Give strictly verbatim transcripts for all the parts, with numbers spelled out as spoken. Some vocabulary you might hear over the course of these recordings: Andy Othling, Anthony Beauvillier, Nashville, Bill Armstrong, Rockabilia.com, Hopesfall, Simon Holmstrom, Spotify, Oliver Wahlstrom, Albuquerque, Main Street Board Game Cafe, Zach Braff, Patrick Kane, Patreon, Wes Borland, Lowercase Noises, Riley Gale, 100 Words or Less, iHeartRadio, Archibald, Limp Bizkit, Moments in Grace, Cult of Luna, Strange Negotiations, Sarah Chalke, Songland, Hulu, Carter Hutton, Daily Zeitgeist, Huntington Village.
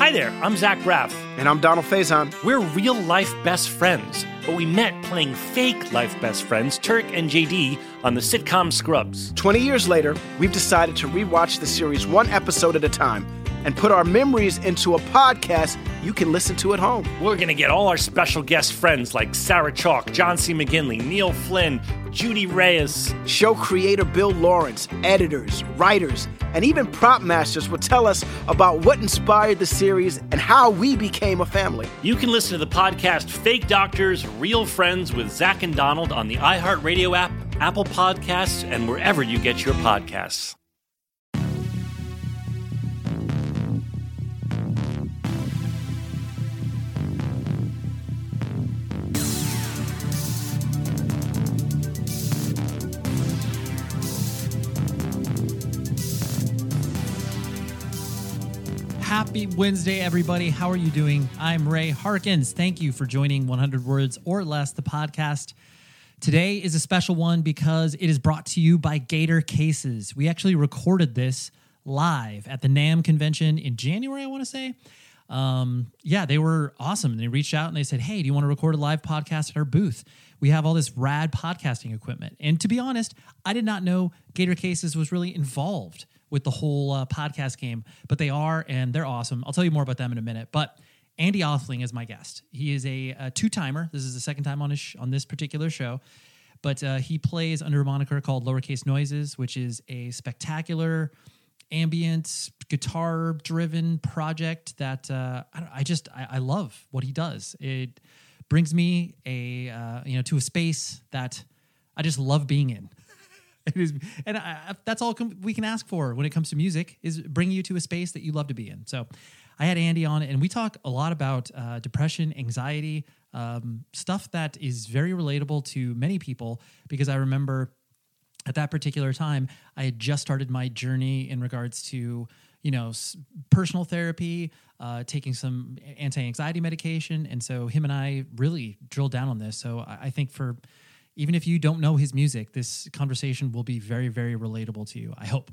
Hi there, I'm Zach Braff. And I'm Donald Faison. We're real-life best friends, but we met playing fake-life best friends, Turk and J D, on the sitcom Scrubs. Twenty years later, we've decided to rewatch the series one episode at a time and put our memories into a podcast you can listen to at home. We're going to get all our special guest friends like Sarah Chalke, John C. McGinley, Neil Flynn, Judy Reyes. Show creator Bill Lawrence, editors, writers, and even prop masters will tell us about what inspired the series and how we became a family. You can listen to the podcast Fake Doctors, Real Friends with Zach and Donald on the iHeartRadio app, Apple Podcasts, and wherever you get your podcasts. Happy Wednesday, everybody. How are you doing? I'm Ray Harkins. Thank you for joining one hundred Words or Less, the podcast. Today is a special one because it is brought to you by Gator Cases. We actually recorded this live at the NAMM convention in January, I want to say. Um, yeah, they were awesome. They reached out and they said, hey, do you want to record a live podcast at our booth? We have all this rad podcasting equipment. And to be honest, I did not know Gator Cases was really involved with the whole uh, podcast game, but they are, and they're awesome. I'll tell you more about them in a minute, but Andy Othling is my guest. He is a, a two-timer. This is the second time on his sh- on this particular show, but uh, he plays under a moniker called Lowercase Noises, which is a spectacular, ambient, guitar-driven project that uh, I, don't, I just, I, I love what he does. It brings me a, uh, you know, to a space that I just love being in. It is, and I, that's all com- we can ask for when it comes to music, is bring you to a space that you love to be in. So I had Andy on, and we talk a lot about uh, depression, anxiety, um, stuff that is very relatable to many people, because I remember at that particular time, I had just started my journey in regards to, you know, s- personal therapy, uh, taking some anti-anxiety medication. And so him and I really drilled down on this. So I, I think for... even if you don't know his music, this conversation will be very, very relatable to you, I hope.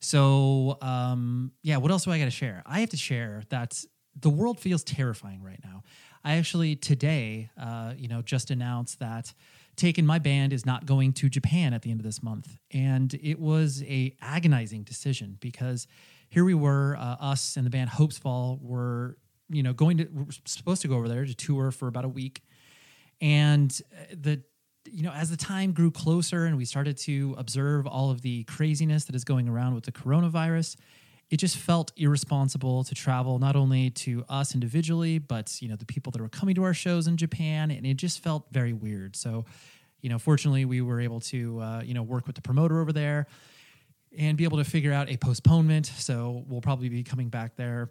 So, um, yeah, what else do I got to share? I have to share that the world feels terrifying right now. I actually today, uh, you know, just announced that Taken, my band, is not going to Japan at the end of this month. And it was a agonizing decision, because here we were, uh, us and the band Hopesfall were, you know, going to, we're supposed to go over there to tour for about a week. And the You know, as the time grew closer and we started to observe all of the craziness that is going around with the coronavirus, it just felt irresponsible to travel, not only to us individually, but, you know, the people that were coming to our shows in Japan. And it just felt very weird. So, you know, fortunately, we were able to, uh, you know, work with the promoter over there and be able to figure out a postponement. So we'll probably be coming back there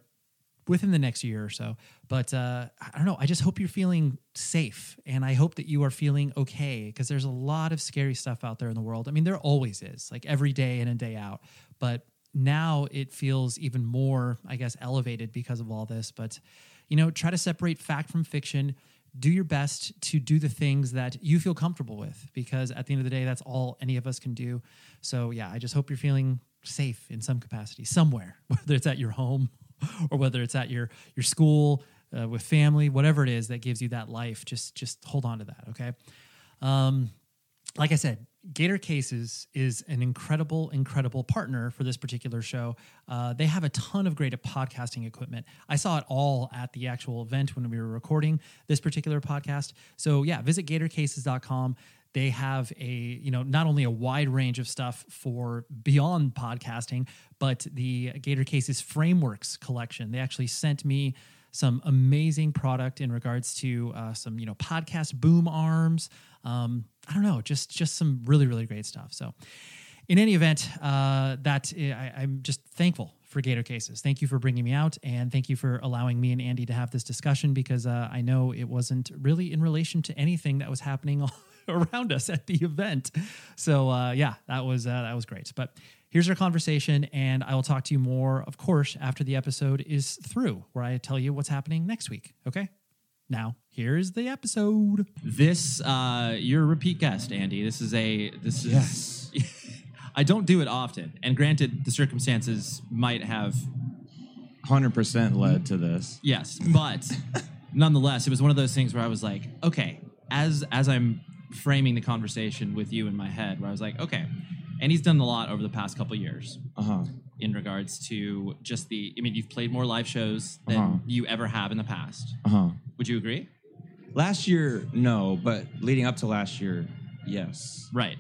within the next year or so. But uh, I don't know. I just hope you're feeling safe, and I hope that you are feeling okay, because there's a lot of scary stuff out there in the world. I mean, there always is, like every day in and day out. But now it feels even more, I guess, elevated because of all this. But, you know, try to separate fact from fiction. Do your best to do the things that you feel comfortable with, because at the end of the day, that's all any of us can do. So, yeah, I just hope you're feeling safe in some capacity somewhere, whether it's at your home or whether it's at your your school, uh, with family, whatever it is that gives you that life, just just hold on to that, okay? Um, like I said, Gator Cases is an incredible, incredible partner for this particular show. Uh, they have a ton of great podcasting equipment. I saw it all at the actual event when we were recording this particular podcast. So yeah, visit gator cases dot com. They have a, you know, not only a wide range of stuff for beyond podcasting, but the Gator Cases Frameworks collection. They actually sent me some amazing product in regards to uh, some, you know, podcast boom arms. Um, I don't know, just just some really, really great stuff. So in any event, uh, that I, I'm just thankful for Gator Cases. Thank you for bringing me out, and thank you for allowing me and Andy to have this discussion, because uh, I know it wasn't really in relation to anything that was happening on around us at the event. So uh, yeah, that was uh, that was great. But here's our conversation, and I will talk to you more, of course, after the episode is through, where I tell you what's happening next week. Okay? Now, here's the episode. This, uh, you're a repeat guest, Andy. This is a, this is, yes. I don't do it often, and granted, the circumstances might have one hundred percent led to this. Yes, but nonetheless, it was one of those things where I was like, okay, as as I'm framing the conversation with you in my head, where I was like, okay, and he's done a lot over the past couple of years. Uh-huh. In regards to just the, I mean, you've played more live shows than uh-huh. you ever have in the past. Uh-huh. Would you agree? Last year, no, but leading up to last year, yes. Right.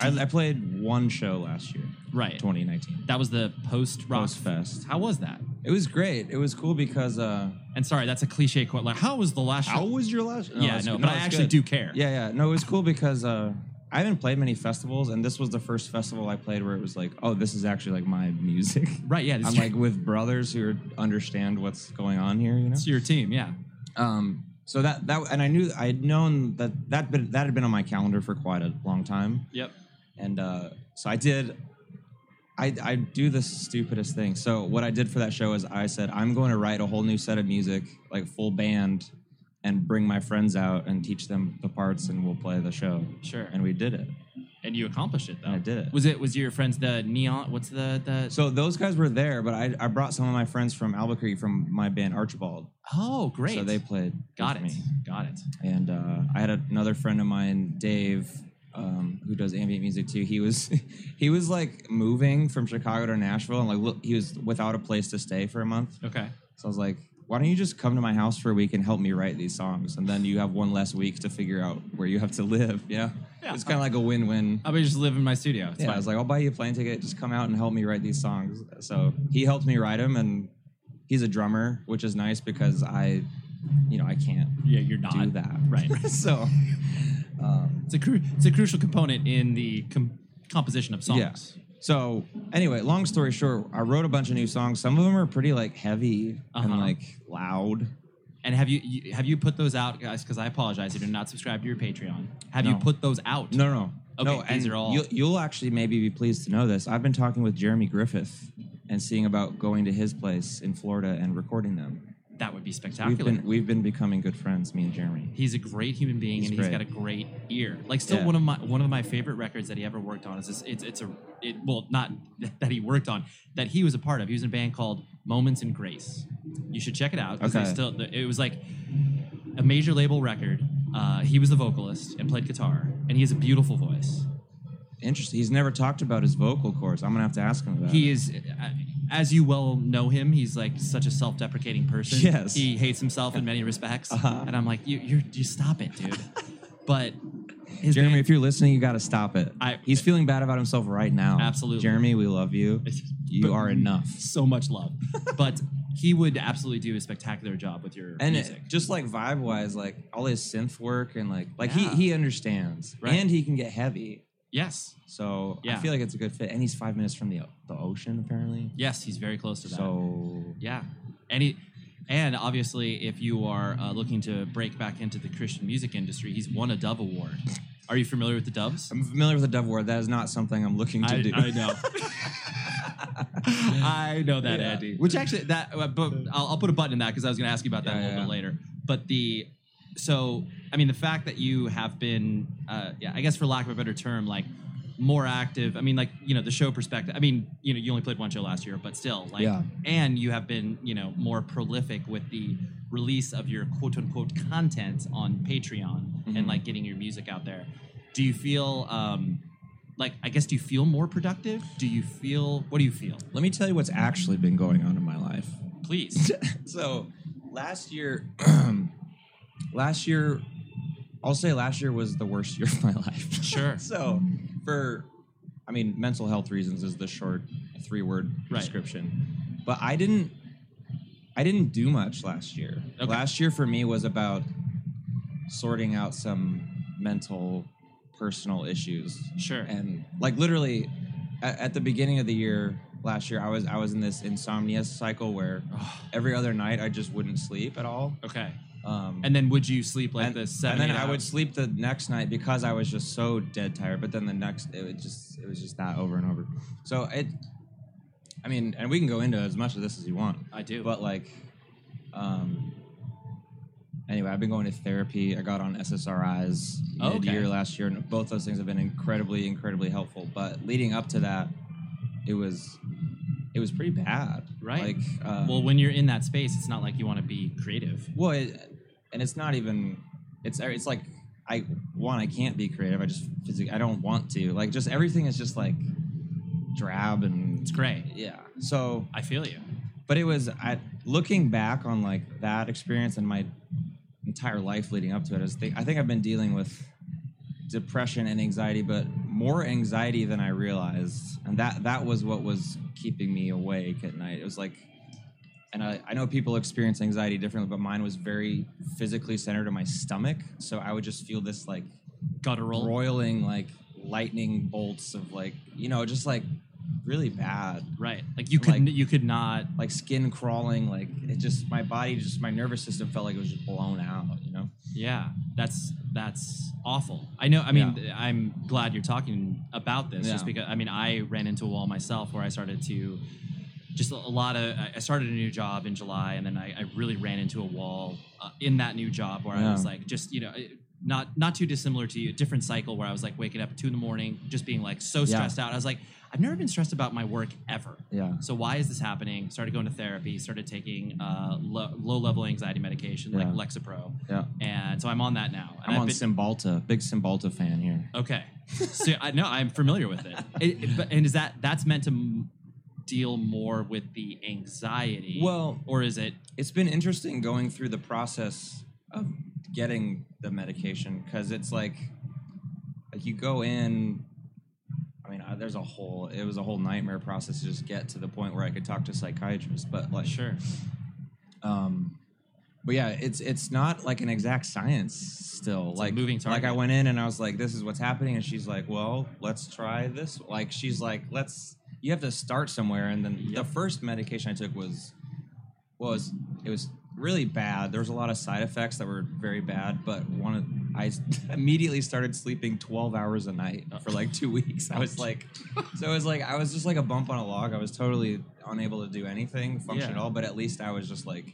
I, I played one show last year. Right. twenty nineteen. That was the post-rock Post fest. How was that? It was great. It was cool because... Uh, and sorry, that's a cliche quote. Like, how was the last show? How was your last show? No, yeah, no, no, but I actually good. do care. Yeah, yeah. No, it was cool because uh, I haven't played many festivals, and this was the first festival I played where it was like, oh, this is actually like my music. Right, yeah. This I'm like with brothers who understand what's going on here, you know? It's your team, yeah. Um. So that, that and I knew, I had known that that, been, that had been on my calendar for quite a long time. Yep. And uh, so I did, I, I do the stupidest thing. So what I did for that show is I said, I'm going to write a whole new set of music, like full band, and bring my friends out and teach them the parts and we'll play the show. Sure. And we did it. And you accomplished it, though. And I did it. Was it, was your friends the Neon, what's the, the... So those guys were there, but I, I brought some of my friends from Albuquerque from my band Archibald. Oh, great. So they played Got with it. me. Got it. And uh, I had another friend of mine, Dave... Um, who does ambient music too? He was, he was like moving from Chicago to Nashville, and like look, he was without a place to stay for a month. Okay. So I was like, why don't you just come to my house for a week and help me write these songs, and then you have one less week to figure out where you have to live. You know? Yeah. It's kind of like a win-win. I'll be just live in my studio. It's yeah. Fine. I was like, I'll buy you a plane ticket. Just come out and help me write these songs. So he helped me write them, and he's a drummer, which is nice because I, you know, I can't. Yeah, you're not do that right. So. Um, it's a cru- it's a crucial component in the com- composition of songs. Yeah. So anyway, long story short, I wrote a bunch of new songs. Some of them are pretty like heavy uh-huh. and like loud. And have you, you have you put those out, guys? Because I apologize, you did not subscribe to your Patreon. Have no. you put those out? No, no, okay, no. These and are all. You'll, you'll actually maybe be pleased to know this. I've been talking with Jeremy Griffith and seeing about going to his place in Florida and recording them. That would be spectacular. We've been, we've been becoming good friends, me and Jeremy. He's a great human being, he's and he's great. got a great ear. Like, still yeah. one of my one of my favorite records that he ever worked on is this, it's it's a it, well not that he worked on that he was a part of. He was in a band called Moments in Grace. You should check it out. Okay. They still, it was like a major label record. Uh, he was the vocalist and played guitar, and he has a beautiful voice. Interesting. He's never talked about his vocal cords. I'm gonna have to ask him about. He it. is. I, As you well know him, he's like such a self-deprecating person. Yes. He hates himself in many respects. Uh-huh. And I'm like, you you're, you stop it, dude. But his Jeremy, band, if you're listening, you got to stop it. I, he's feeling bad about himself right now. Absolutely. Jeremy, we love you. You are enough. So much love. But he would absolutely do a spectacular job with your and music. It, just like vibe-wise, like all his synth work and like, like yeah. he, he understands. Right. And he can get heavy. Yes. So yeah. I feel like it's a good fit. And he's five minutes from the the ocean, apparently. Yes, he's very close to that. So... Yeah. And, he, and obviously, if you are uh, looking to break back into the Christian music industry, he's won a Dove Award. Are you familiar with the Doves? I'm familiar with the Dove Award. That is not something I'm looking to I, do. I know. I know that, yeah. Andy. Which actually, that but I'll, I'll put a button in that because I was going to ask you about that yeah, a little yeah. bit later. But the... So, I mean, the fact that you have been, uh, yeah, I guess for lack of a better term, like, more active. I mean, like, you know, the show perspective. I mean, you know, you only played one show last year, but still, like, yeah. and you have been, you know, more prolific with the release of your quote-unquote content on Patreon mm-hmm. and, like, getting your music out there. Do you feel, um, like, I guess, do you feel more productive? Do you feel, what do you feel? Let me tell you what's actually been going on in my life. Please. So, last year... Last year, I'll say last year was the worst year of my life. Sure. So, for, I mean, mental health reasons is the short three-word right. description. But I didn't, I didn't do much last year. Okay. Last year for me was about sorting out some mental, personal issues. Sure. And like literally, at, at the beginning of the year. Last year, I was I was in this insomnia cycle where every other night I just wouldn't sleep at all. Okay. Um, and then would you sleep like and, this? Seven, and then I would sleep the next night because I was just so dead tired. But then the next, it was just it was just that over and over. So it, I mean, and we can go into as much of this as you want. I do. But like, um. Anyway, I've been going to therapy. I got on S S R Is okay. mid-year last year, and both those things have been incredibly, incredibly helpful. But leading up to that, it was. It was pretty bad. Right. Like, um, well, when you're in that space, it's not like you want to be creative. Well, it, and it's not even, it's it's like, I, one, I can't be creative. I just, physically, I don't want to. Like, just everything is just like drab and. It's great. Yeah. So. I feel you. But it was, I, looking back on like that experience and my entire life leading up to it, I, was th- I think I've been dealing with depression and anxiety, but more anxiety than I realized. And that, that was what was keeping me awake at night. It was like, and I, I know people experience anxiety differently, but mine was very physically centered in my stomach. So I would just feel this like guttural, roiling, like lightning bolts of like, you know, just like really bad. Right. Like you could, like, you could not, like skin crawling. Like it just, my body, just my nervous system felt like it was just blown out, you know? Yeah. That's, that's awful. I know. I mean, yeah. I'm glad you're talking about this yeah. just because, I mean, I ran into a wall myself where I started to just a lot of, I started a new job in July and then I, I really ran into a wall uh, in that new job where yeah. I was like, just, you know, not, not too dissimilar to you, a different cycle where I was like waking up at two in the morning, just being like so stressed yeah. out. I was like, I've never been stressed about my work ever. Yeah. So why is this happening? Started going to therapy, started taking uh, lo- low-level anxiety medication yeah. like Lexapro. Yeah. And so I'm on that now. And I'm I've on been... Cymbalta. Big Cymbalta fan here. Okay. So I know I'm familiar with it. it, it but, and is that that's meant to m- deal more with the anxiety? Well, or is it? It's been interesting going through the process of getting the medication because it's like, like you go in. I mean, there's a whole, it was a whole nightmare process to just get to the point where I could talk to psychiatrists, but like, sure. Um, but yeah, it's, it's not like an exact science still. It's like a moving target. Like I went in and I was like, this is what's happening. And she's like, well, let's try this. Like, she's like, let's, you have to start somewhere. And then yep. the first medication I took was, was, it was really bad. There was a lot of side effects that were very bad, but one of, I immediately started sleeping twelve hours a night for like two weeks. I was like, so it was like, I was just like a bump on a log. I was totally unable to do anything, function yeah. at all, but at least I was just like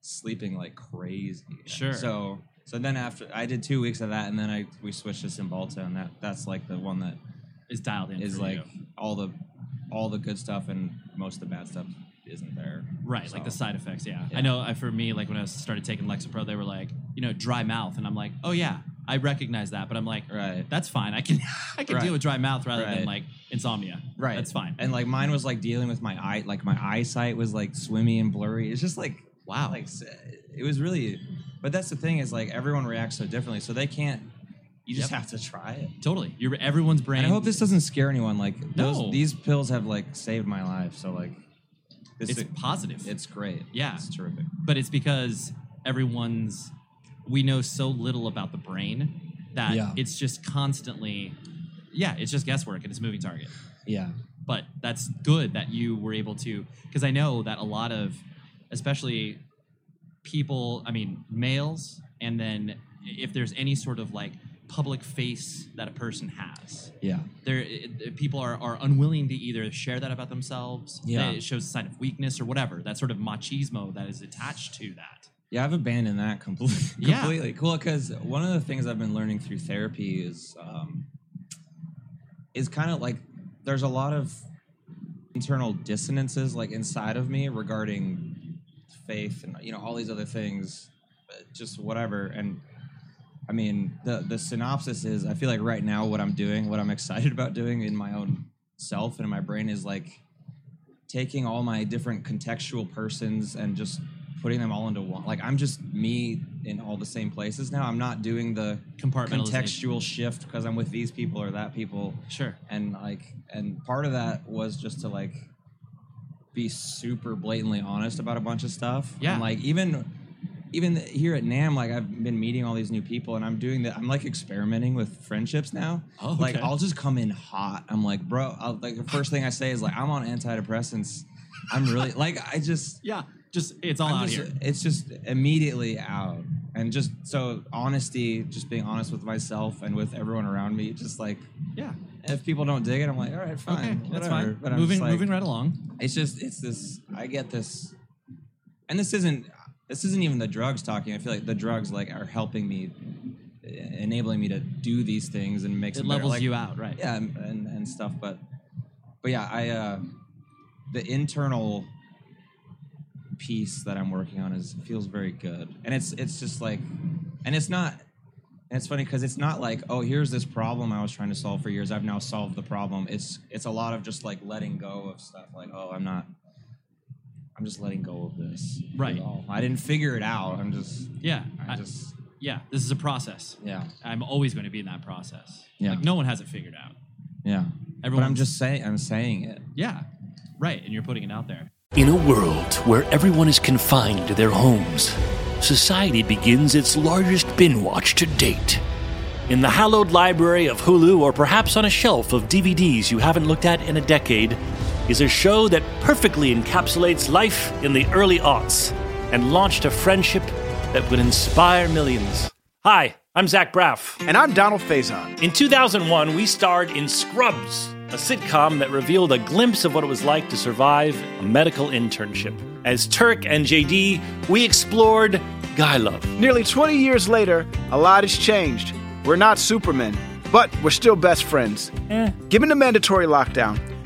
sleeping like crazy. Sure. So, so then after I did two weeks of that and then I, we switched to Cymbalta and that, that's like the one that is dialed in. Is like you. all the, all the good stuff and most of the bad stuff isn't there. Right. So. Like the side effects. Yeah. yeah. I know I, for me, like when I started taking Lexapro, they were like, you know, dry mouth. And I'm like, oh yeah, I recognize that. But I'm like, right. that's fine. I can, I can right. deal with dry mouth rather right. than like insomnia. Right. That's fine. And like mine was like dealing with my eye, like my eyesight was like swimmy and blurry. It's just like, wow. Like it was really, but that's the thing is like everyone reacts so differently. So they can't, you just yep. have to try it. Totally. You're everyone's brain. And I hope this doesn't scare anyone. Like no. those, these pills have like saved my life. So like, this it's is, positive. It's great. Yeah. It's terrific. But it's because everyone's, we know so little about the brain that yeah. it's just constantly, yeah, it's just guesswork and it's moving target. Yeah. But that's good that you were able to, because I know that a lot of, especially people, I mean, males, and then if there's any sort of like public face that a person has. Yeah. There, people are, are unwilling to either share that about themselves. Yeah. It shows a sign of weakness or whatever. That sort of machismo that is attached to that. Yeah, I've abandoned that completely. Yeah. completely. Cool, because one of the things I've been learning through therapy is um, is kind of like there's a lot of internal dissonances like inside of me regarding faith and you know all these other things, just whatever. And I mean, the the synopsis is I feel like right now what I'm doing, what I'm excited about doing in my own self and in my brain is like taking all my different contextual persons and just putting them all into one. Like, I'm just me in all the same places now. I'm not doing the contextual shift because I'm with these people or that people. Sure. And, like, and part of that was just to, like, be super blatantly honest about a bunch of stuff. Yeah. And, like, even... Even here at NAMM, like I've been meeting all these new people, and I'm doing that. I'm like experimenting with friendships now. Oh, okay. Like I'll just come in hot. I'm like, bro. I'll, like the first thing I say is like, I'm on antidepressants. I'm really like, I just yeah, just it's all I'm out just, here. It's just immediately out, and just so honesty, just being honest with myself and with everyone around me, just like yeah. If people don't dig it, I'm like, all right, fine, okay, whatever. That's fine. But moving, like, moving right along. It's just, it's this. I get this, and this isn't. This isn't even the drugs talking. I feel like the drugs like are helping me, enabling me to do these things and makes it levels like, you out, right? Yeah, and, and, and stuff. But, but yeah, I uh, the internal piece that I'm working on is feels very good. And it's it's just like, and it's not, and it's funny because it's not like, oh, here's this problem I was trying to solve for years. I've now solved the problem. It's it's a lot of just like letting go of stuff. Like, oh, I'm not, I'm just letting go of this. Right. I didn't figure it out. I'm just, yeah. I just, yeah. This is a process. Yeah. I'm always going to be in that process. Yeah. Like no one has it figured out. Yeah. Everyone's, but I'm just saying, I'm saying it. Yeah. Right. And you're putting it out there. In a world where everyone is confined to their homes, society begins its largest bin watch to date. In the hallowed library of Hulu, or perhaps on a shelf of D V Ds you haven't looked at in a decade, is a show that perfectly encapsulates life in the early aughts and launched a friendship that would inspire millions. Hi, I'm Zach Braff. And I'm Donald Faison. In two thousand one, we starred in Scrubs, a sitcom that revealed a glimpse of what it was like to survive a medical internship. As Turk and J D, we explored guy love. Nearly twenty years later, a lot has changed. We're not Supermen, but we're still best friends. Eh. Given the mandatory lockdown,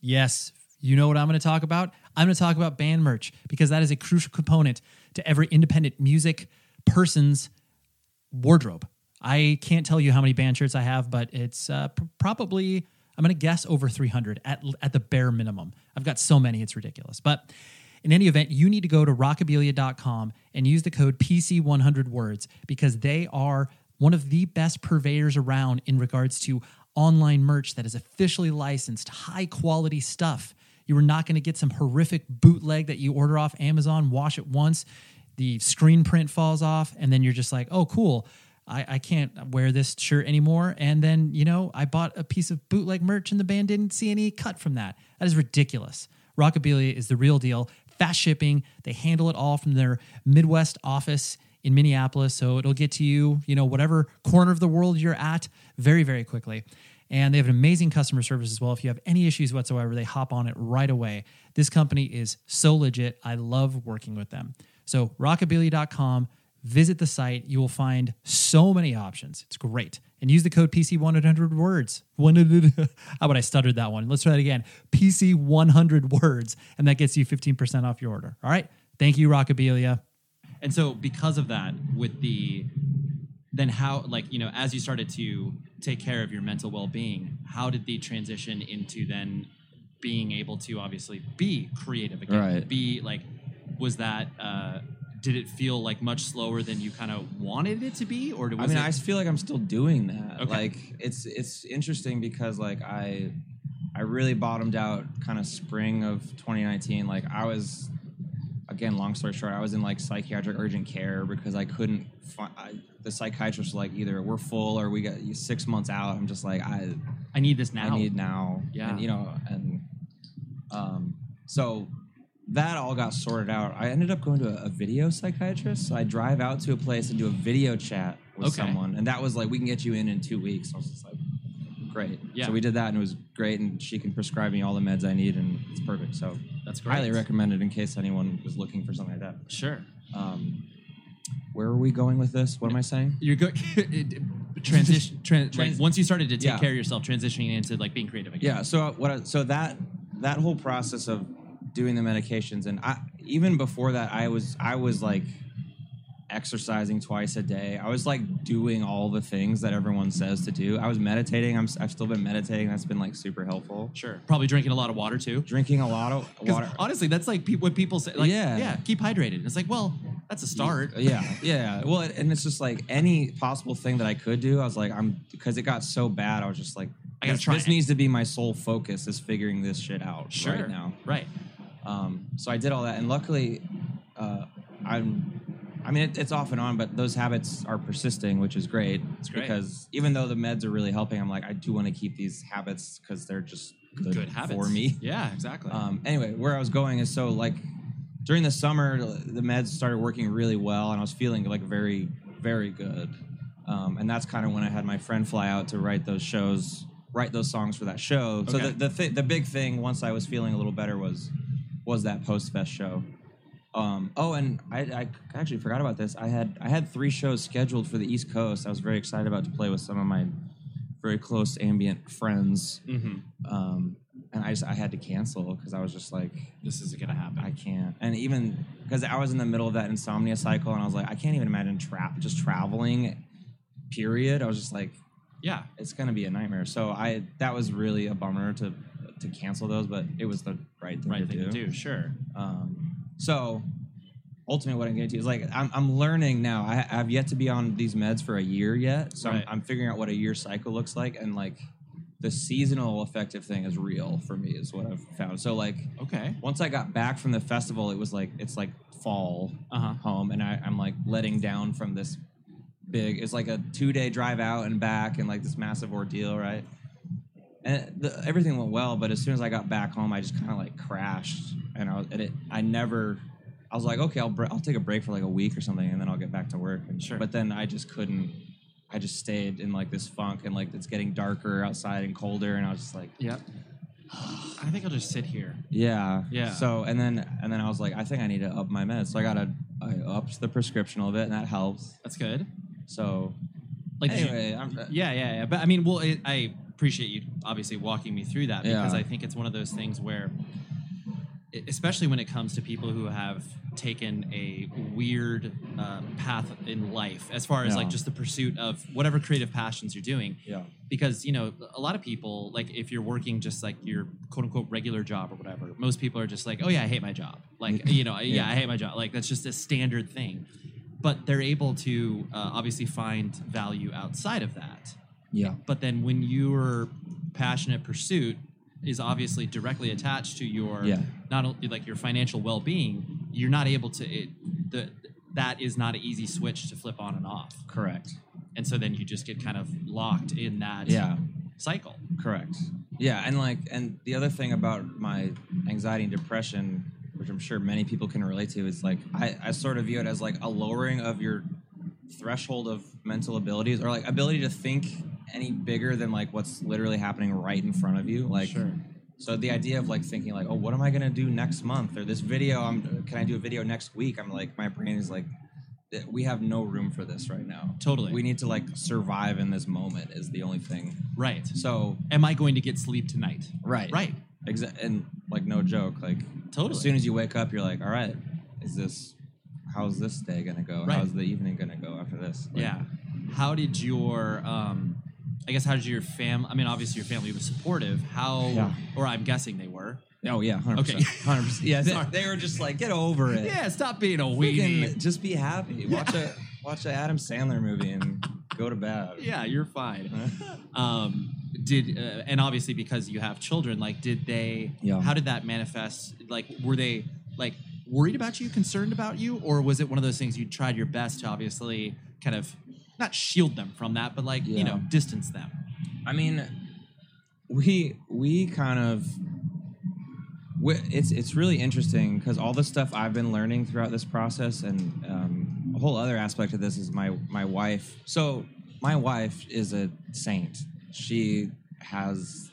Yes. You know what I'm going to talk about? I'm going to talk about band merch, because that is a crucial component to every independent music person's wardrobe. I can't tell you how many band shirts I have, but it's uh, p- probably, I'm going to guess over three hundred at at the bare minimum. I've got so many, it's ridiculous. But in any event, you need to go to rockabilia dot com and use the code P C one hundred words, because they are one of the best purveyors around in regards to online merch that is officially licensed, high-quality stuff. You are not going to get some horrific bootleg that you order off Amazon, wash it once, the screen print falls off, and then you're just like, oh, cool, I, I can't wear this shirt anymore. And then, you know, I bought a piece of bootleg merch and the band didn't see any cut from that. That is ridiculous. Rockabilia is the real deal. Fast shipping. They handle it all from their Midwest office in Minneapolis. So it'll get to you, you know, whatever corner of the world you're at very, very quickly. And they have an amazing customer service as well. If you have any issues whatsoever, they hop on it right away. This company is so legit. I love working with them. So rockabilia dot com, visit the site. You will find so many options. It's great. And use the code P C one hundred words. How about I stuttered that one? Let's try that again. P C one hundred words. And that gets you fifteen percent off your order. All right. Thank you, Rockabilia. And so because of that, with the... then how, like, you know, as you started to take care of your mental well-being, how did the transition into then being able to obviously be creative again? Right. Be, like, was that, uh, did it feel, like, much slower than you kind of wanted it to be? Or was I mean, it... I feel like I'm still doing that. Okay. Like, it's it's interesting because, like, I I really bottomed out kind of spring of twenty nineteen. Like, I was... Again, long story short, I was in like psychiatric urgent care because I couldn't find, I, the psychiatrist was like, either we're full or we got six months out. I'm just like, I I need this now. I need now. Yeah. And, you know, and um, so that all got sorted out. I ended up going to a, a video psychiatrist. So I drive out to a place and do a video chat with okay. someone. And that was like, we can get you in in two weeks. I was just like, great. Yeah. So we did that and it was great. And she can prescribe me all the meds I need and it's perfect. So that's great. Highly recommended in case anyone was looking for something like that. Sure. Um, where are we going with this? What am I saying? You're good. Transition. Trans- Trans- like once you started to take yeah. care of yourself, transitioning into like being creative again. Yeah. So what? I, so that that whole process of doing the medications, and I, even before that, I was I was like exercising twice a day. I was like doing all the things that everyone says to do. I was meditating. I'm, I've still been meditating. That's been like super helpful. Sure. Probably drinking a lot of water too. Drinking a lot of water. Honestly, that's like pe- what people say. Like, yeah. Yeah. Keep hydrated. It's like, well, that's a start. Yeah. Yeah. Well, and it's just like any possible thing that I could do. I was like, I'm, because it got so bad. I was just like, I gotta try. This needs to be my sole focus is figuring this shit out sure. right now. Right. Um, so I did all that. And luckily, uh, I'm, I mean, it, it's off and on, but those habits are persisting, which is great. It's great. Because even though the meds are really helping, I'm like, I do want to keep these habits because they're just good, good habits for me. Yeah, exactly. Um, anyway, where I was going is so, like, during the summer, the meds started working really well, and I was feeling like very, very good. Um, and that's kind of when I had my friend fly out to write those shows, write those songs for that show. Okay. So the the, th- the big thing once I was feeling a little better was was that post-fest show. Um, oh, and I, I actually forgot about this. I had I had three shows scheduled for the East Coast. I was very excited about to play with some of my very close ambient friends. Mm-hmm. Um, and I just I had to cancel because I was just like, this isn't gonna happen. I can't. And even because I was in the middle of that insomnia cycle, and I was like, I can't even imagine tra- just traveling. Period. I was just like, yeah, it's gonna be a nightmare. So I that was really a bummer to to cancel those, but it was the right thing, right to, thing do. to do. Sure. Um, so ultimately, what I'm getting to is like I'm I'm learning now. I have yet to be on these meds for a year yet, so right. I'm, I'm figuring out what a year cycle looks like, and like the seasonal affective thing is real for me, is what I've found. So like, okay, once I got back from the festival, it was like it's like fall uh-huh. home, and I, I'm like letting down from this. Big. It's like a two-day drive out and back and like this massive ordeal, right? And the, everything went well, but as soon as I got back home, I just kind of like crashed, and I was, and it, I never, I was like, okay, I'll br- I'll take a break for like a week or something, and then I'll get back to work. And, sure. But then I just couldn't. I just stayed in like this funk, and like it's getting darker outside and colder, and I was just like, yep. I think I'll just sit here. Yeah. Yeah. So and then and then I was like, I think I need to up my meds. So I gotta I upped the prescription a little bit, and that helps. That's good. So, like, anyway, you, I'm, uh, yeah, yeah, yeah. But I mean, well, it, I appreciate you obviously walking me through that because yeah. I think it's one of those things where, especially when it comes to people who have taken a weird uh, path in life, as far as yeah. like just the pursuit of whatever creative passions you're doing. Yeah. Because, you know, a lot of people, like if you're working just like your quote unquote regular job or whatever, most people are just like, oh yeah, I hate my job. Like, you know, yeah. yeah, I hate my job. Like that's just a standard thing. But they're able to uh, obviously find value outside of that. Yeah. But then when your passionate pursuit is obviously directly attached to your yeah. not only like your financial well-being, you're not able to. It, the, that is not an easy switch to flip on and off. Correct. And so then you just get kind of locked in that yeah. cycle. Correct. Yeah, and like, and the other thing about my anxiety and depression, which I'm sure many people can relate to, is like I, I sort of view it as like a lowering of your threshold of mental abilities, or like ability to think any bigger than like what's literally happening right in front of you. Like, sure. So the idea of like thinking like, oh, what am I gonna do next month, or this video? I'm can I do a video next week? I'm like, my brain is like, we have no room for this right now. Totally. We need to like survive in this moment is the only thing. Right. So, am I going to get sleep tonight? Right. Right. Exactly. And like, no joke, like totally. As soon as you wake up, you're like, all right, is this, how's this day going to go? Right. How's the evening going to go after this? Like, yeah. How did your, um, I guess, how did your fam, I mean, obviously your family was supportive. How, yeah. or I'm guessing they were. Oh, yeah, one hundred percent. Okay. one hundred percent. Yeah, they, they were just like, get over it. Yeah, stop being a weenie. Just be happy. Watch yeah. a watch an Adam Sandler movie and go to bed. Yeah, you're fine. um Did uh, and obviously because you have children, like, did they? Yeah. How did that manifest? Like, were they like worried about you, concerned about you, or was it one of those things you tried your best to obviously kind of not shield them from that, but like yeah. you know, distance them? I mean, we we kind of we, it's it's really interesting because all the stuff I've been learning throughout this process, and um, a whole other aspect of this is my my wife. So my wife is a saint. She has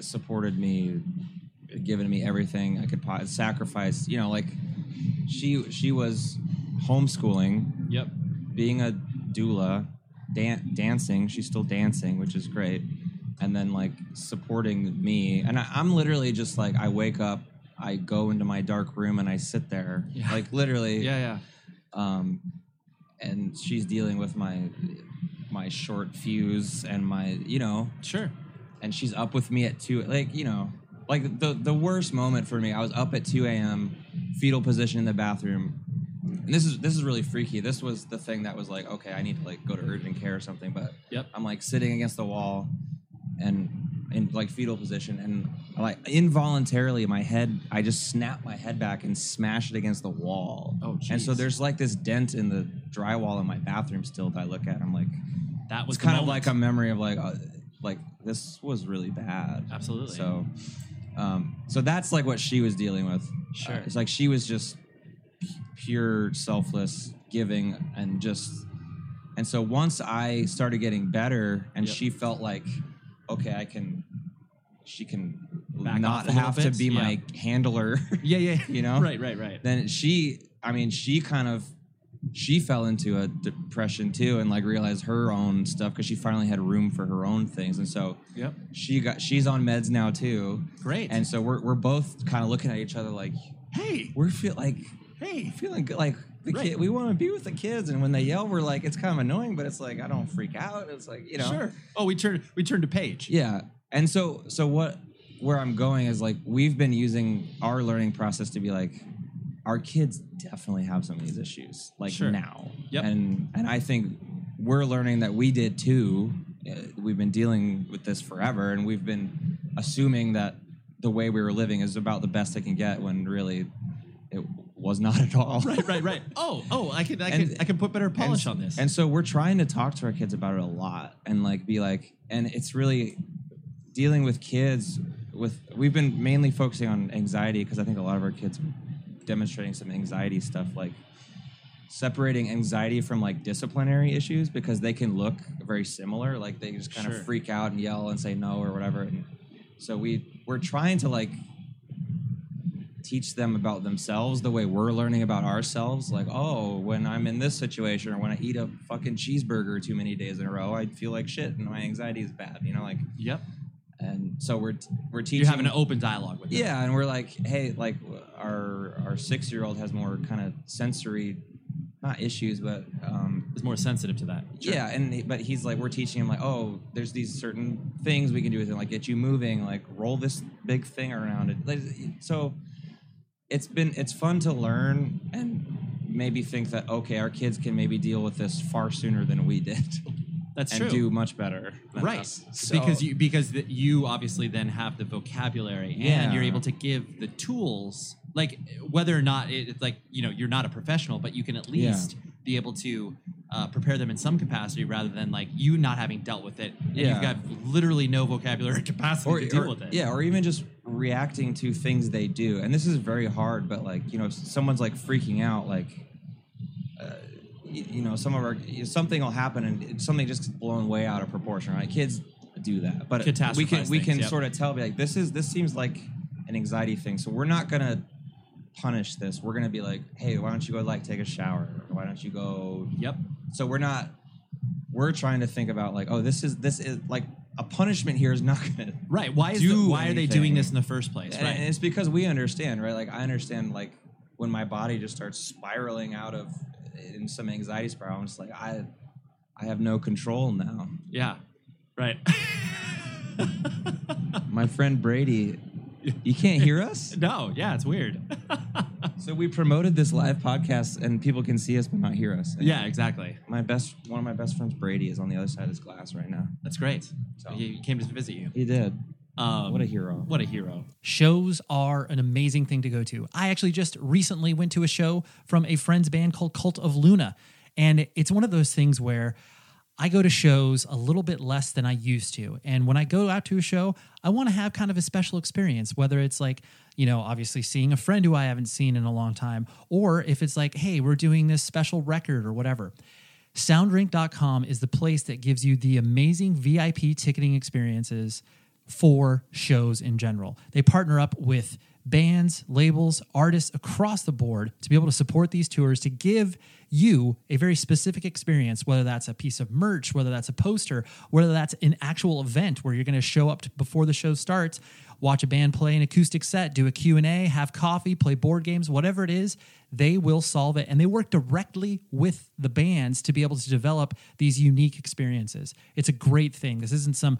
supported me, given me everything I could po- sacrifice. You know, like she she was homeschooling, yep, being a doula, dan- dancing. She's still dancing, which is great. And then like supporting me, and I, I'm literally just like, I wake up, I go into my dark room, and I sit there, yeah. like literally, yeah, yeah. Um, and she's dealing with my. my short fuse and my, you know. Sure. And she's up with me at two, like, you know, like the the worst moment for me, I was up at two a.m., fetal position in the bathroom. And this is this is really freaky. This was the thing that was like, okay, I need to like go to urgent care or something. But yep. I'm like sitting against the wall and in like fetal position, and I, like involuntarily my head, I just snapped my head back and smashed it against the wall. Oh, geez. And so there's like this dent in the drywall in my bathroom still that I look at. I'm like, that was kind moment. of like a memory of like, uh, like this was really bad. Absolutely. So, um, so that's like what she was dealing with. Sure. Uh, it's like she was just p- pure selfless giving and just, and so once I started getting better and yep. she felt like, okay, I can, she can Back not have to be yeah. my handler. Yeah, yeah. You know? Right, right, right. Then she, I mean, she kind of, she fell into a depression too and like realized her own stuff because she finally had room for her own things. And so yep. she got she's on meds now too. Great. And so we're we're both kind of looking at each other like, hey, we're feel like hey, feeling good like the right. kid we want to be with the kids, and when they yell we're like, it's kind of annoying, but it's like I don't freak out. It's like, you know. Sure. Oh, we turned we turned to Paige. Yeah. And so so what where I'm going is like we've been using our learning process to be like, our kids definitely have some of these issues, like sure. now. Yep. And and I think we're learning that we did too. We've been dealing with this forever, and we've been assuming that the way we were living is about the best it can get when really it was not at all. Right, right, right. Oh, oh, I can I can I can put better polish and, on this. And so we're trying to talk to our kids about it a lot and like be like, and it's really dealing with kids with, we've been mainly focusing on anxiety because I think a lot of our kids demonstrating some anxiety stuff, like separating anxiety from like disciplinary issues because they can look very similar, like they just kind sure. of freak out and yell and say no or whatever. And so we we're trying to like teach them about themselves the way we're learning about ourselves, like, oh, when I'm in this situation or when I eat a fucking cheeseburger too many days in a row, I feel like shit and my anxiety is bad, you know, like yep. And so we're t- we're teaching. You're having an open dialogue with them. Yeah, and we're like, hey, like our our six year old has more kind of sensory, not issues, but um, is more sensitive to that. Sure. Yeah, and he, but he's like, we're teaching him like, oh, there's these certain things we can do with him, like get you moving, like roll this big thing around. It. So it's been it's fun to learn and maybe think that okay, our kids can maybe deal with this far sooner than we did. That's and true. Do much better. Right. So, because you because the, you obviously then have the vocabulary yeah. and you're able to give the tools, like whether or not it's like, you know, you're not a professional, but you can at least yeah. be able to uh, prepare them in some capacity rather than like you not having dealt with it and yeah. you've got literally no vocabulary capacity or, to deal or, with it. Yeah, or even just reacting to things they do. And this is very hard, but like, you know, if someone's like freaking out, like, uh, you know, some of our something will happen and something just gets blown way out of proportion, right? Kids do that, but we can we can things, sort yep. of tell, be like, this is this seems like an anxiety thing, so we're not gonna punish this. We're gonna be like, hey, why don't you go like take a shower? Or why don't you go? Yep. So we're not we're trying to think about like, oh, this is this is like a punishment here is not gonna right. Why is do the, why anything. Are they doing this in the first place? And, right. And it's because we understand, right? Like I understand like when my body just starts spiraling out of. In some anxiety spiral, I'm just like, I I have no control now. Yeah, right. My friend Brady, you can't hear us? No, yeah, it's weird. So we promoted this live podcast, and people can see us but not hear us. And yeah, exactly. My best, One of my best friends, Brady, is on the other side of this glass right now. That's great. So he came to visit you. He did. Um, what a hero. What a hero. Shows are an amazing thing to go to. I actually just recently went to a show from a friend's band called Cult of Luna. And it's one of those things where I go to shows a little bit less than I used to. And when I go out to a show, I want to have kind of a special experience, whether it's like, you know, obviously seeing a friend who I haven't seen in a long time, or if it's like, hey, we're doing this special record or whatever. Soundrink dot com is the place that gives you the amazing V I P ticketing experiences for shows in general. They partner up with bands, labels, artists across the board to be able to support these tours, to give you a very specific experience, whether that's a piece of merch, whether that's a poster, whether that's an actual event where you're going to show up before the show starts, watch a band play an acoustic set, do a Q and A, have coffee, play board games, whatever it is, they will solve it. And they work directly with the bands to be able to develop these unique experiences. It's a great thing. This isn't some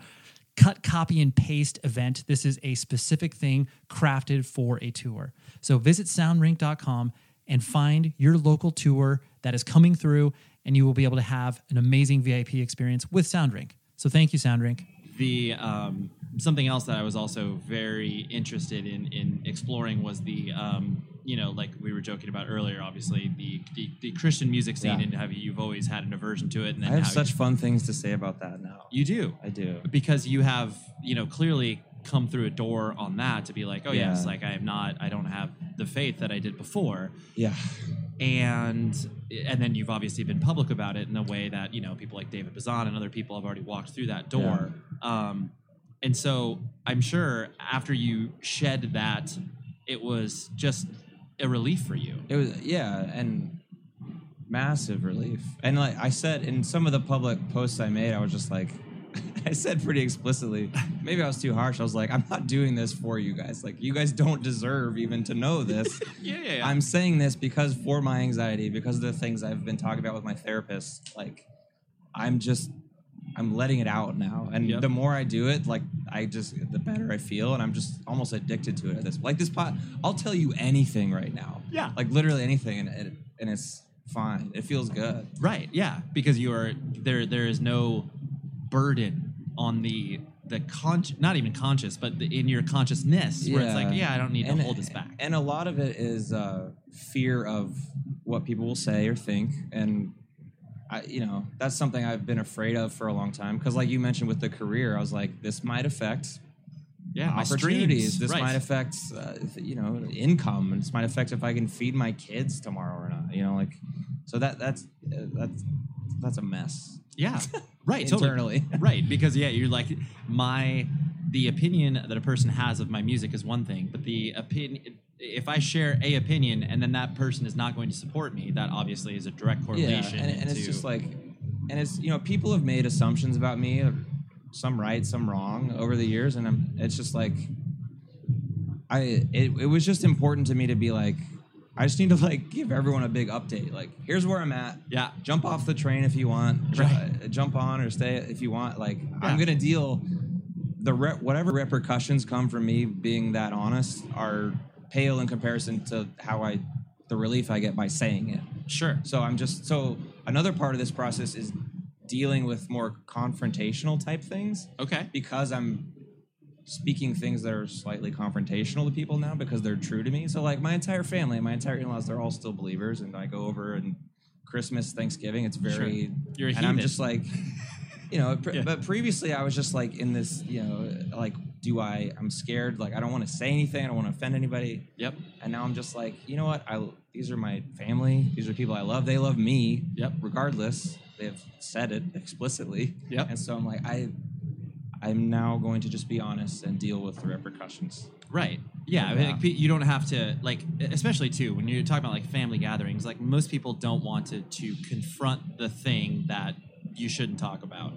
cut, copy, and paste event. This is a specific thing crafted for a tour. So visit soundrink dot com and find your local tour that is coming through, and you will be able to have an amazing V I P experience with Soundrink. So thank you, Soundrink. The um, something else that I was also very interested in in exploring was the um, you know, like we were joking about earlier, obviously the the, the Christian music scene, yeah. and how you've always had an aversion to it. And then I have such fun things to say about that now. You do, I do, because you have, you know, clearly come through a door on that to be like, oh yeah. yes, like I am not, I don't have the faith that I did before. Yeah. And and then you've obviously been public about it in a way that, you know, people like David Bazan and other people have already walked through that door. Yeah. Um, and so I'm sure after you shed that, it was just a relief for you. It was, yeah, and massive relief. And like I said in some of the public posts I made, I was just like, I said pretty explicitly, maybe I was too harsh. I was like, I'm not doing this for you guys. Like, you guys don't deserve even to know this. yeah, yeah, yeah. I'm saying this because for my anxiety, because of the things I've been talking about with my therapist, like, I'm just, I'm letting it out now. And yep. the more I do it, like, I just, the better I feel. And I'm just almost addicted to it at this. Like, this pot, I'll tell you anything right now. Yeah. Like, literally anything. And it, and it's fine. It feels good. Right. Yeah. Because you are, there, there is no burden on the the con not even conscious but the, in your consciousness yeah. where it's like yeah I don't need and, to hold this back. And a lot of it is uh fear of what people will say or think, and I you know that's something I've been afraid of for a long time, because like you mentioned with the career, I was like, this might affect yeah opportunities, this right. might affect uh, you know income, and this might affect if I can feed my kids tomorrow or not, you know like so that that's uh, that's that's a mess. Yeah, right. Internally. Totally. Right, because, yeah, you're like, my, the opinion that a person has of my music is one thing, but the opinion, if I share a opinion and then that person is not going to support me, that obviously is a direct correlation. Yeah, and, and into, it's just like, and it's, you know, people have made assumptions about me, some right, some wrong, over the years, and I'm, it's just like, I, it, it was just important to me to be like, I just need to like give everyone a big update. Like, here's where I'm at. Yeah. Jump off the train if you want. Right. Jump on or stay if you want. Like, yeah. I'm gonna deal the re- whatever repercussions come from me being that honest are pale in comparison to how I the relief I get by saying it. Sure. So I'm just so another part of this process is dealing with more confrontational type things. Okay. Because I'm speaking things that are slightly confrontational to people now because they're true to me. So like my entire family, my entire in-laws, they're all still believers, and I go over and Christmas, Thanksgiving, it's very, sure. You're a and heathen. I'm just like, you know, pre- yeah. but previously I was just like in this, you know, like, do I, I'm scared. Like, I don't want to say anything. I don't want to offend anybody. Yep. And now I'm just like, you know what? I, these are my family. These are people I love. They love me. Yep. Regardless, they have said it explicitly. Yep. And so I'm like, I, I'm now going to just be honest and deal with the repercussions. Right. Yeah. I mean, like, you don't have to, like, especially, too, when you're talking about, like, family gatherings, like, most people don't want to, to confront the thing that you shouldn't talk about.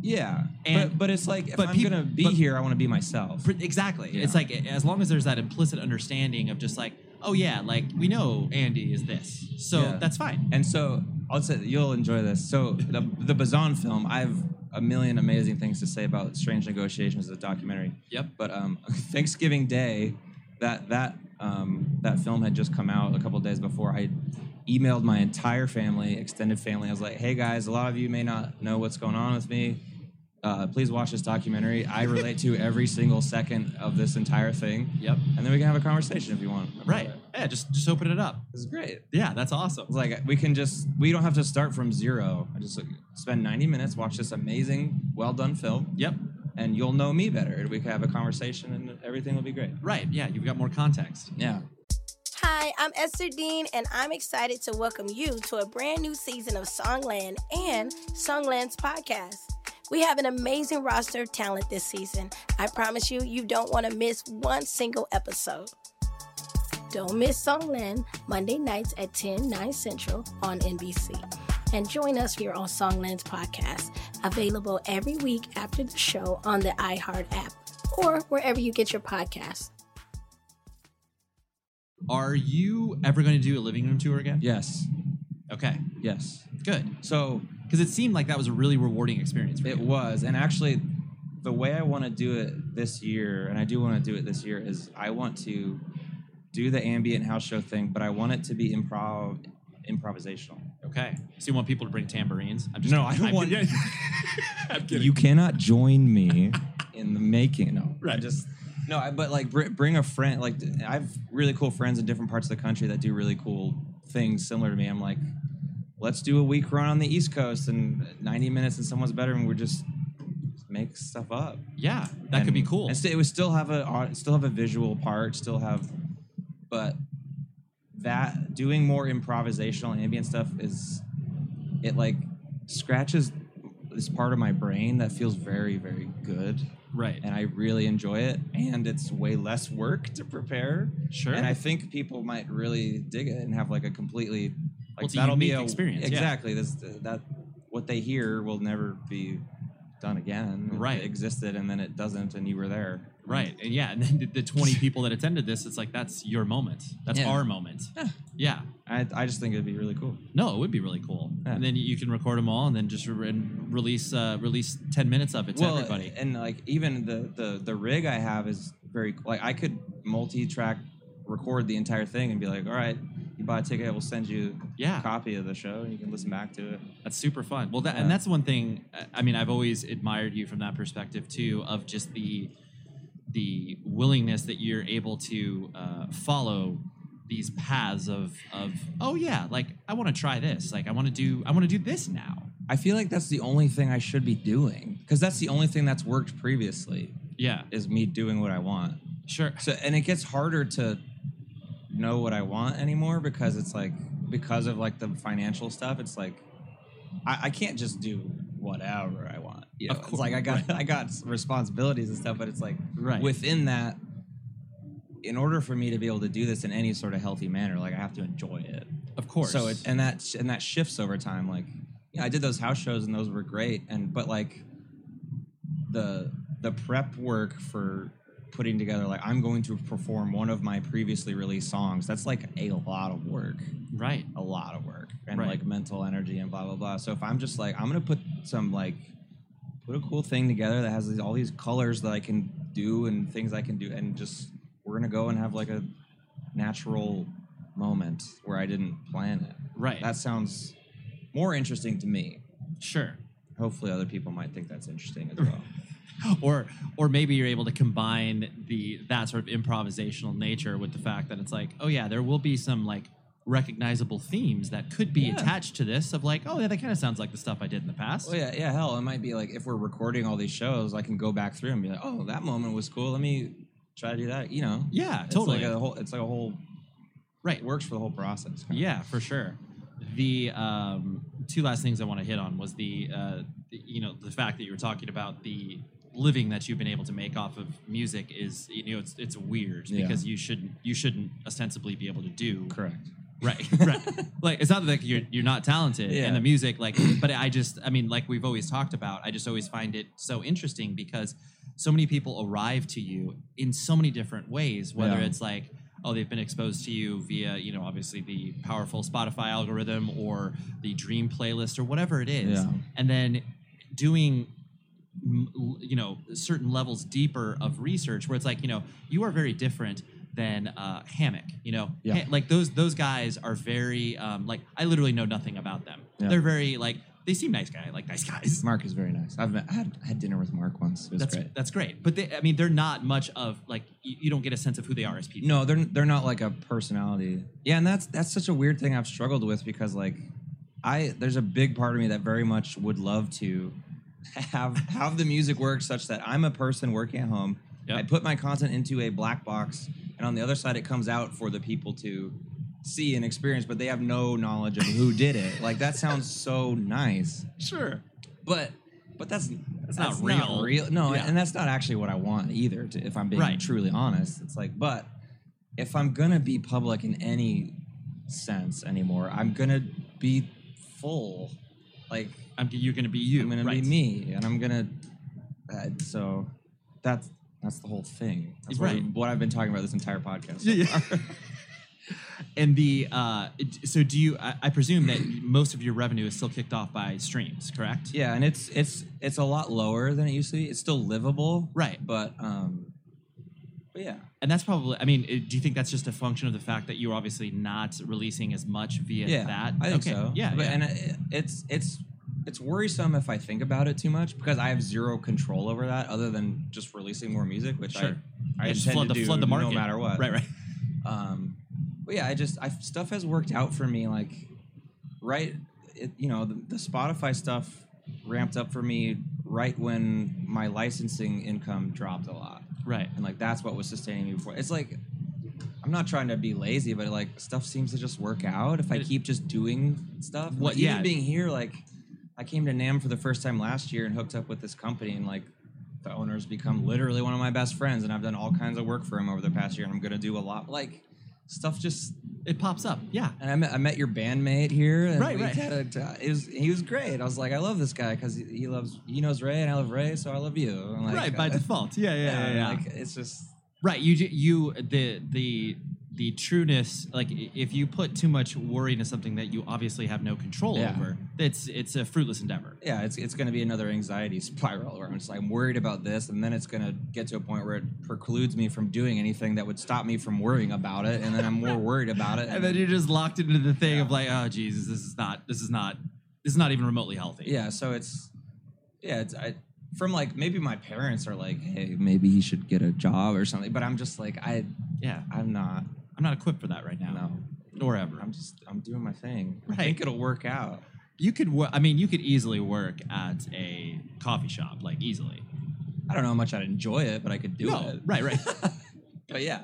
Yeah. And, but, but it's like, if I'm going to be but, here, I want to be myself. Exactly. Yeah. It's like, as long as there's that implicit understanding of just, like, oh, yeah, like, we know Andy is this. So yeah. that's fine. And so, I'll say, you'll enjoy this. So, the, the Bazan film, I've... a million amazing things to say about Strange Negotiations, the documentary. Yep. But um, Thanksgiving Day, that that um, that film had just come out a couple of days before. I emailed my entire family, extended family. I was like, hey guys, a lot of you may not know what's going on with me. Uh, please watch this documentary. I relate to every single second of this entire thing. Yep. And then we can have a conversation if you want. Right. It. Yeah, just, just open it up. It's great. Yeah, that's awesome. It's like, we can just, we don't have to start from zero. I just like, spend ninety minutes, watch this amazing, well-done film. Yep. And you'll know me better. We can have a conversation and everything will be great. Right. Yeah, you've got more context. Yeah. Hi, I'm Esther Dean, and I'm excited to welcome you to a brand new season of Songland and Songland's podcast. We have an amazing roster of talent this season. I promise you, you don't want to miss one single episode. Don't miss Songland, Monday nights at ten, nine Central on N B C. And join us here on Songland's podcast, available every week after the show on the iHeart app or wherever you get your podcasts. Are you ever going to do a living room tour again? Yes. Okay. Yes. Good. So... because it seemed like that was a really rewarding experience for you. It was. And actually, the way I want to do it this year, and I do want to do it this year, is I want to do the ambient house show thing, but I want it to be improv, improvisational. Okay. So you want people to bring tambourines? I'm just no, kidding. I don't I'm want... Kidding. I'm kidding. You cannot join me in the making. No. Right. I just... No, I, but, like, br- bring a friend. Like, I have really cool friends in different parts of the country that do really cool things similar to me. I'm like... let's do a week run on the East Coast and ninety minutes in someone's bedroom. We're just make stuff up. Yeah, that and, could be cool. And st- it would still have a still have a visual part. Still have but that doing more improvisational and ambient stuff is, it like scratches this part of my brain that feels very, very good. Right. And I really enjoy it. And it's way less work to prepare. Sure. And I think people might really dig it and have like a completely, like, well, that'll be a experience. Exactly. Yeah. This, that, what they hear will never be done again. Right. It existed and then it doesn't, and you were there. Right. And yeah. And then the twenty people that attended this, it's like, that's your moment. That's yeah. our moment. Yeah. yeah. I I just think it'd be really cool. No, it would be really cool. Yeah. And then you can record them all and then just re- and release uh, release ten minutes of it to well, everybody. And like even the, the, the rig I have is very, like, I could multi-track record the entire thing and be like, all right, you buy a ticket, we'll send you yeah. a copy of the show and you can listen back to it. That's super fun. Well, that, yeah. and that's one thing, I mean, I've always admired you from that perspective too, of just the... the willingness that you're able to uh, follow these paths of, of, oh yeah, like I want to try this. Like I want to do, I want to do this now. I feel like that's the only thing I should be doing, because that's the only thing that's worked previously. Yeah. Is me doing what I want. Sure. So, and it gets harder to know what I want anymore because it's like, because of like the financial stuff, it's like, I, I can't just do whatever I want. You know, of course. It's like I got right. I got responsibilities and stuff, but it's like right. within that, in order for me to be able to do this in any sort of healthy manner, like I have to enjoy it. Of course. So it, and that and that shifts over time. Like, yeah, I did those house shows and those were great, and but like the the prep work for putting together, like I'm going to perform one of my previously released songs. That's like a lot of work. Right. A lot of work and right. like mental energy and blah blah blah. So if I'm just like I'm gonna put some like Put a cool thing together that has these, all these colors that I can do and things I can do, and just we're gonna go and have like a natural moment where I didn't plan it. Right. That sounds more interesting to me. Sure. Hopefully, other people might think that's interesting as well. or, or maybe you're able to combine the that sort of improvisational nature with the fact that it's like, oh yeah, there will be some like recognizable themes that could be yeah. attached to this of like, oh yeah, that kind of sounds like the stuff I did in the past. Oh well, yeah, yeah, hell, it might be like if we're recording all these shows, I can go back through and be like, oh, that moment was cool. Let me try to do that. You know? Yeah, it's totally. Like a whole, it's like a whole. Right, it works for the whole process. Kind of. Yeah, for sure. The um, two last things I want to hit on was the, uh, the, you know, the fact that you were talking about the living that you've been able to make off of music is, you know, it's it's weird yeah. because you shouldn't you shouldn't ostensibly be able to do. Correct. Right, right. Like, it's not that you're you're not talented yeah. in the music, like, but I just, I mean, like we've always talked about, I just always find it so interesting because so many people arrive to you in so many different ways, whether yeah. it's like, oh, they've been exposed to you via, you know, obviously the powerful Spotify algorithm or the Dream playlist or whatever it is. Yeah. And then doing, you know, certain levels deeper of research where it's like, you know, you are very different than uh, Hammock, you know, yeah. ha- like those those guys are very um, like I literally know nothing about them. Yeah. They're very like they seem nice guy, like nice guys. Mark is very nice. I've met, I had, I had dinner with Mark once. It was that's great. That's great. But they, I mean, they're not much of like you, you don't get a sense of who they are as people. No, they're they're not like a personality. Yeah, and that's that's such a weird thing I've struggled with because like I there's a big part of me that very much would love to have have the music work such that I'm a person working at home. Yep. I put my content into a black box. And on the other side, it comes out for the people to see and experience, but they have no knowledge of who did it. Like, that sounds so nice. Sure. But but that's, that's, that's not, real. not real. No, yeah. and that's not actually what I want either, to, if I'm being right. truly honest. It's like, but if I'm going to be public in any sense anymore, I'm going to be full. Like, I'm, you're going to be you. I'm going right. to be me. And I'm going to, uh, so that's. That's the whole thing. That's right. what, what I've been talking about this entire podcast. So yeah, yeah. And the uh, so do you? I, I presume that most of your revenue is still kicked off by streams, correct? Yeah, and it's it's it's a lot lower than it used to be. It's still livable, right? But um, but yeah. And that's probably. I mean, do you think that's just a function of the fact that you're obviously not releasing as much via yeah, that? I think okay. so. Yeah, but, yeah. And it, it's it's. It's worrisome if I think about it too much because I have zero control over that other than just releasing more music, which sure. I, I intend flood to the, do flood the market. No matter what. Right, right. Um, but yeah, I just I, stuff has worked out for me. Like, right, it, you know, the, the Spotify stuff ramped up for me right when my licensing income dropped a lot. Right, and like that's what was sustaining me before. It's like I'm not trying to be lazy, but like stuff seems to just work out if I keep just doing stuff. What? Like, yeah. Even being here, like I came to NAMM for the first time last year and hooked up with this company, and like the owner's become literally one of my best friends, and I've done all kinds of work for him over the past year, and I'm gonna do a lot. Like stuff just it pops up. Yeah. And I met, I met your bandmate here. And right. Right. Had a, it was, he was great. I was like, I love this guy because he loves he knows Ray, and I love Ray, so I love you. And like, right. By uh, default. Yeah. Yeah. Yeah. yeah, yeah. Like, it's just. Right, you you the the the trueness, like if you put too much worry into something that you obviously have no control yeah. over, it's it's a fruitless endeavor. Yeah, it's it's going to be another anxiety spiral where I'm just like I'm worried about this, and then it's going to get to a point where it precludes me from doing anything that would stop me from worrying about it, and then I'm more worried about it, and, and then you're just locked into the thing yeah. of like, oh Jesus, this is not this is not this is not even remotely healthy. Yeah, so it's yeah, it's. I, From like maybe my parents are like, hey, maybe he should get a job or something. But I'm just like, I yeah, I'm not, I'm not equipped for that right now. No, nor ever. I'm just, I'm doing my thing. Right. I think it'll work out. You could, wo- I mean, you could easily work at a coffee shop, like easily. I don't know how much I'd enjoy it, but I could do no, it. Right, right. But yeah,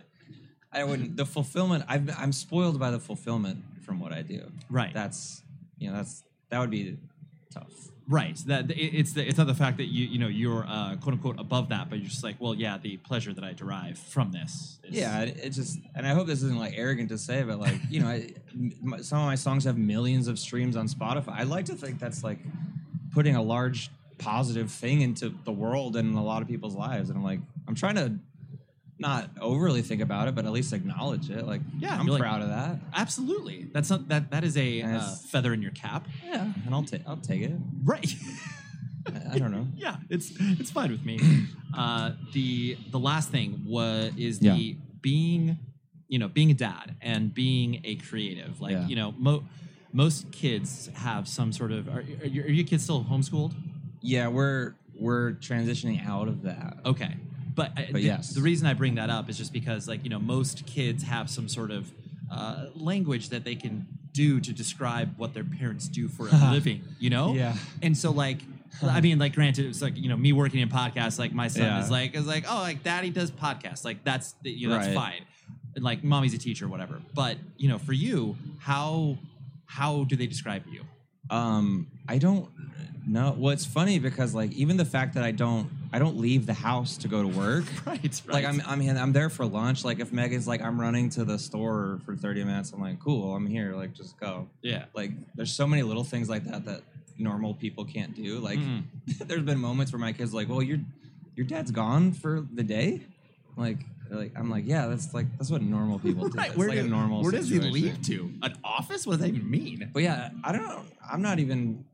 I wouldn't. The fulfillment, I've, I'm spoiled by the fulfillment from what I do. Right. That's, you know, that's that would be tough. Right, so that it's the, it's not the fact that you you know you're uh, quote unquote above that, but you're just like, well, yeah, the pleasure that I derive from this. Is... Yeah, it's just, and I hope this isn't like arrogant to say, but like you know, I, m- some of my songs have millions of streams on Spotify. I like to think that's like putting a large positive thing into the world and in a lot of people's lives, and I'm like, I'm trying to not overly think about it, but at least acknowledge it. Like, yeah, I'm proud like, of that. Absolutely, that's not, that that is a uh, feather in your cap. Yeah, and I'll take I'll take it. Right. I, I don't know. Yeah, it's it's fine with me. uh, the the last thing was is the yeah. being, you know, being a dad and being a creative. Like, yeah. you know, mo- most kids have some sort of. Are, are, you, are your kids still homeschooled? Yeah, we're we're transitioning out of that. Okay. But, but the, yes. the reason I bring that up is just because, like, you know, most kids have some sort of uh, language that they can do to describe what their parents do for a living, you know? Yeah. And so, like, I mean, like, granted, it's like, you know, me working in podcasts, like, my son yeah. is like, is like, oh, like, daddy does podcasts. Like, that's, you know, right. that's fine. And, like, mommy's a teacher, whatever. But, you know, for you, how how do they describe you? Um, I don't know. Well, it's funny because, like, even the fact that I don't, I don't leave the house to go to work. right, right. Like, I'm I'm I'm there for lunch. Like, if Megan's like, I'm running to the store for thirty minutes, I'm like, cool, I'm here. Like, just go. Yeah. Like, there's so many little things like that that normal people can't do. Like, mm. there's been moments where my kid's like, well, your your dad's gone for the day? Like, like I'm like, yeah, that's like that's what normal people do. Right. Where like does, a normal Where situation. Does he leave to? An office? What does that even mean? But yeah, I don't know. I'm not even...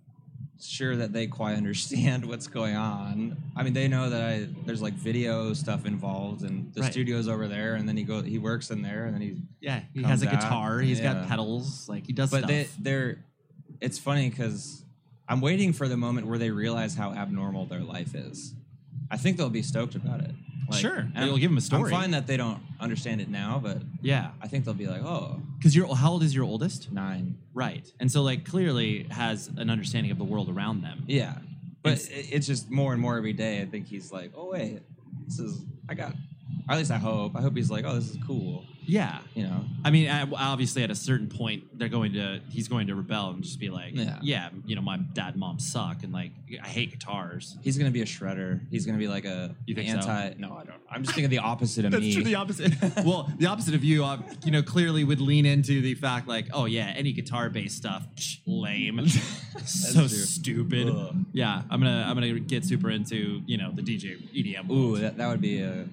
sure that they quite understand what's going on. I mean, they know that I there's like video stuff involved, and the right. studio's over there, and then he go he works in there, and then he yeah he has a guitar, out. He's yeah. got pedals, like he does. But stuff. they they're it's funny because I'm waiting for the moment where they realize how abnormal their life is. I think they'll be stoked about it. Like, sure, and we'll give them a story. I'm fine that they don't understand it now, but yeah, I think they'll be like, oh. Because you're, how old is your oldest? Nine. Right. And so, like, clearly has an understanding of the world around them. Yeah. But it's, it's just more and more every day. I think he's like, oh, wait, this is, I got, or at least I hope. I hope he's like, oh, this is cool. Yeah. You know? I mean, obviously at a certain point, they're going to, he's going to rebel and just be like, yeah, yeah you know, my dad and mom suck. And like, I hate guitars. He's going to be a shredder. He's going to be like a you think anti, so? No, I don't. I'm just thinking the opposite of That's me. That's true, the opposite. Well, the opposite of you, I'm, you know, clearly would lean into the fact like, oh yeah, any guitar-based stuff, psh, lame. So true. Stupid. Ugh. Yeah. I'm going to, I'm going to get super into, you know, the D J E D M. Ooh, that, that would be a,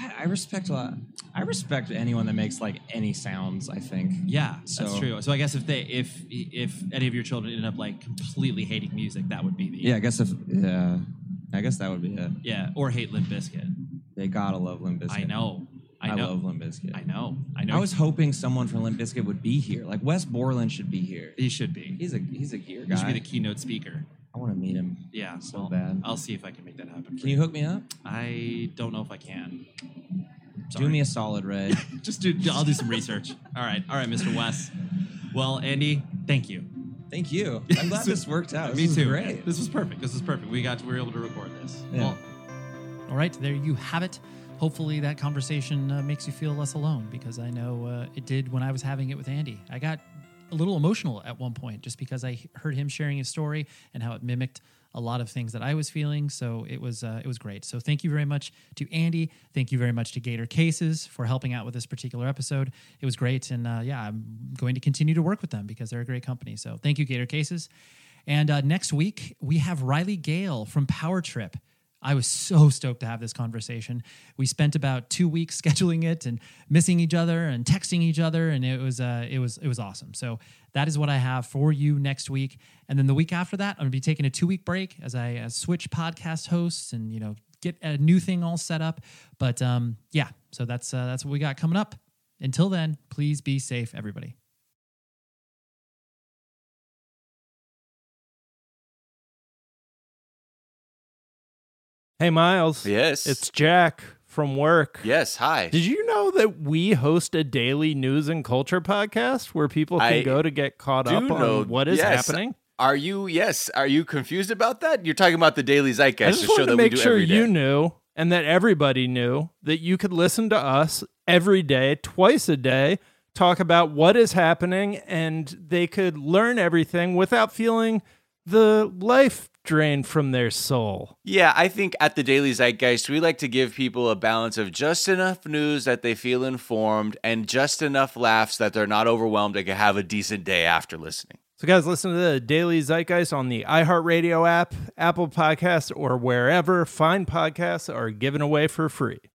I, I respect a lot. I respect anyone that makes like any sounds, I think. Yeah, so, that's true. So I guess if they, if if any of your children ended up like completely hating music, that would be the yeah. I guess if yeah, I guess that would be it. Yeah, or hate Limp Bizkit. They gotta love Limp Bizkit. I know. I, I know. love Limp Bizkit. I know. I know. I was hoping someone from Limp Bizkit would be here. Like Wes Borland should be here. He should be. He's a he's a gear guy. He should be the keynote speaker. I want to meet him. Yeah, so well, bad. I'll see if I can make that happen. Can you hook me up? I don't know if I can. Sorry. Do me a solid, Ray. Just do. I'll do some research. All right, all right, Mister West. Well, Andy, thank you. Thank you. I'm glad this worked out. Me this too. Great. This was perfect. This was perfect. We got. To, we were able to record this. Yeah. Well, all right, there you have it. hopefully that conversation uh, makes you feel less alone, because I know uh, it did when I was having it with Andy. I got a little emotional at one point just because I heard him sharing his story and how it mimicked a lot of things that I was feeling. So it was uh, it was great. So thank you very much to Andy. Thank you very much to Gator Cases for helping out with this particular episode. It was great. And uh, yeah, I'm going to continue to work with them because they're a great company. So thank you, Gator Cases. And uh, next week, we have Riley Gale from Power Trip. I was so stoked to have this conversation. We spent about two weeks scheduling it and missing each other and texting each other, and it was uh, it was it was awesome. So that is what I have for you next week, and then the week after that, I'm going to be taking a two week break as I uh, switch podcast hosts and you know get a new thing all set up. But um, yeah, so that's uh, that's what we got coming up. Until then, please be safe, everybody. Hey, Miles. Yes. It's Jack from work. Yes. Hi. Did you know that we host a daily news and culture podcast where people can I go to get caught up know, on what is yes. happening? Are you, yes. Are you confused about that? You're talking about the Daily Zeitgeist. I just wanted show to that make we do sure every day. You knew and that everybody knew that you could listen to us every day, twice a day, talk about what is happening, and they could learn everything without feeling the life drained from their soul. Yeah, I think at the Daily Zeitgeist, we like to give people a balance of just enough news that they feel informed and just enough laughs that they're not overwhelmed and can have a decent day after listening. So guys, listen to the Daily Zeitgeist on the iHeartRadio app, Apple Podcasts, or wherever fine podcasts are given away for free.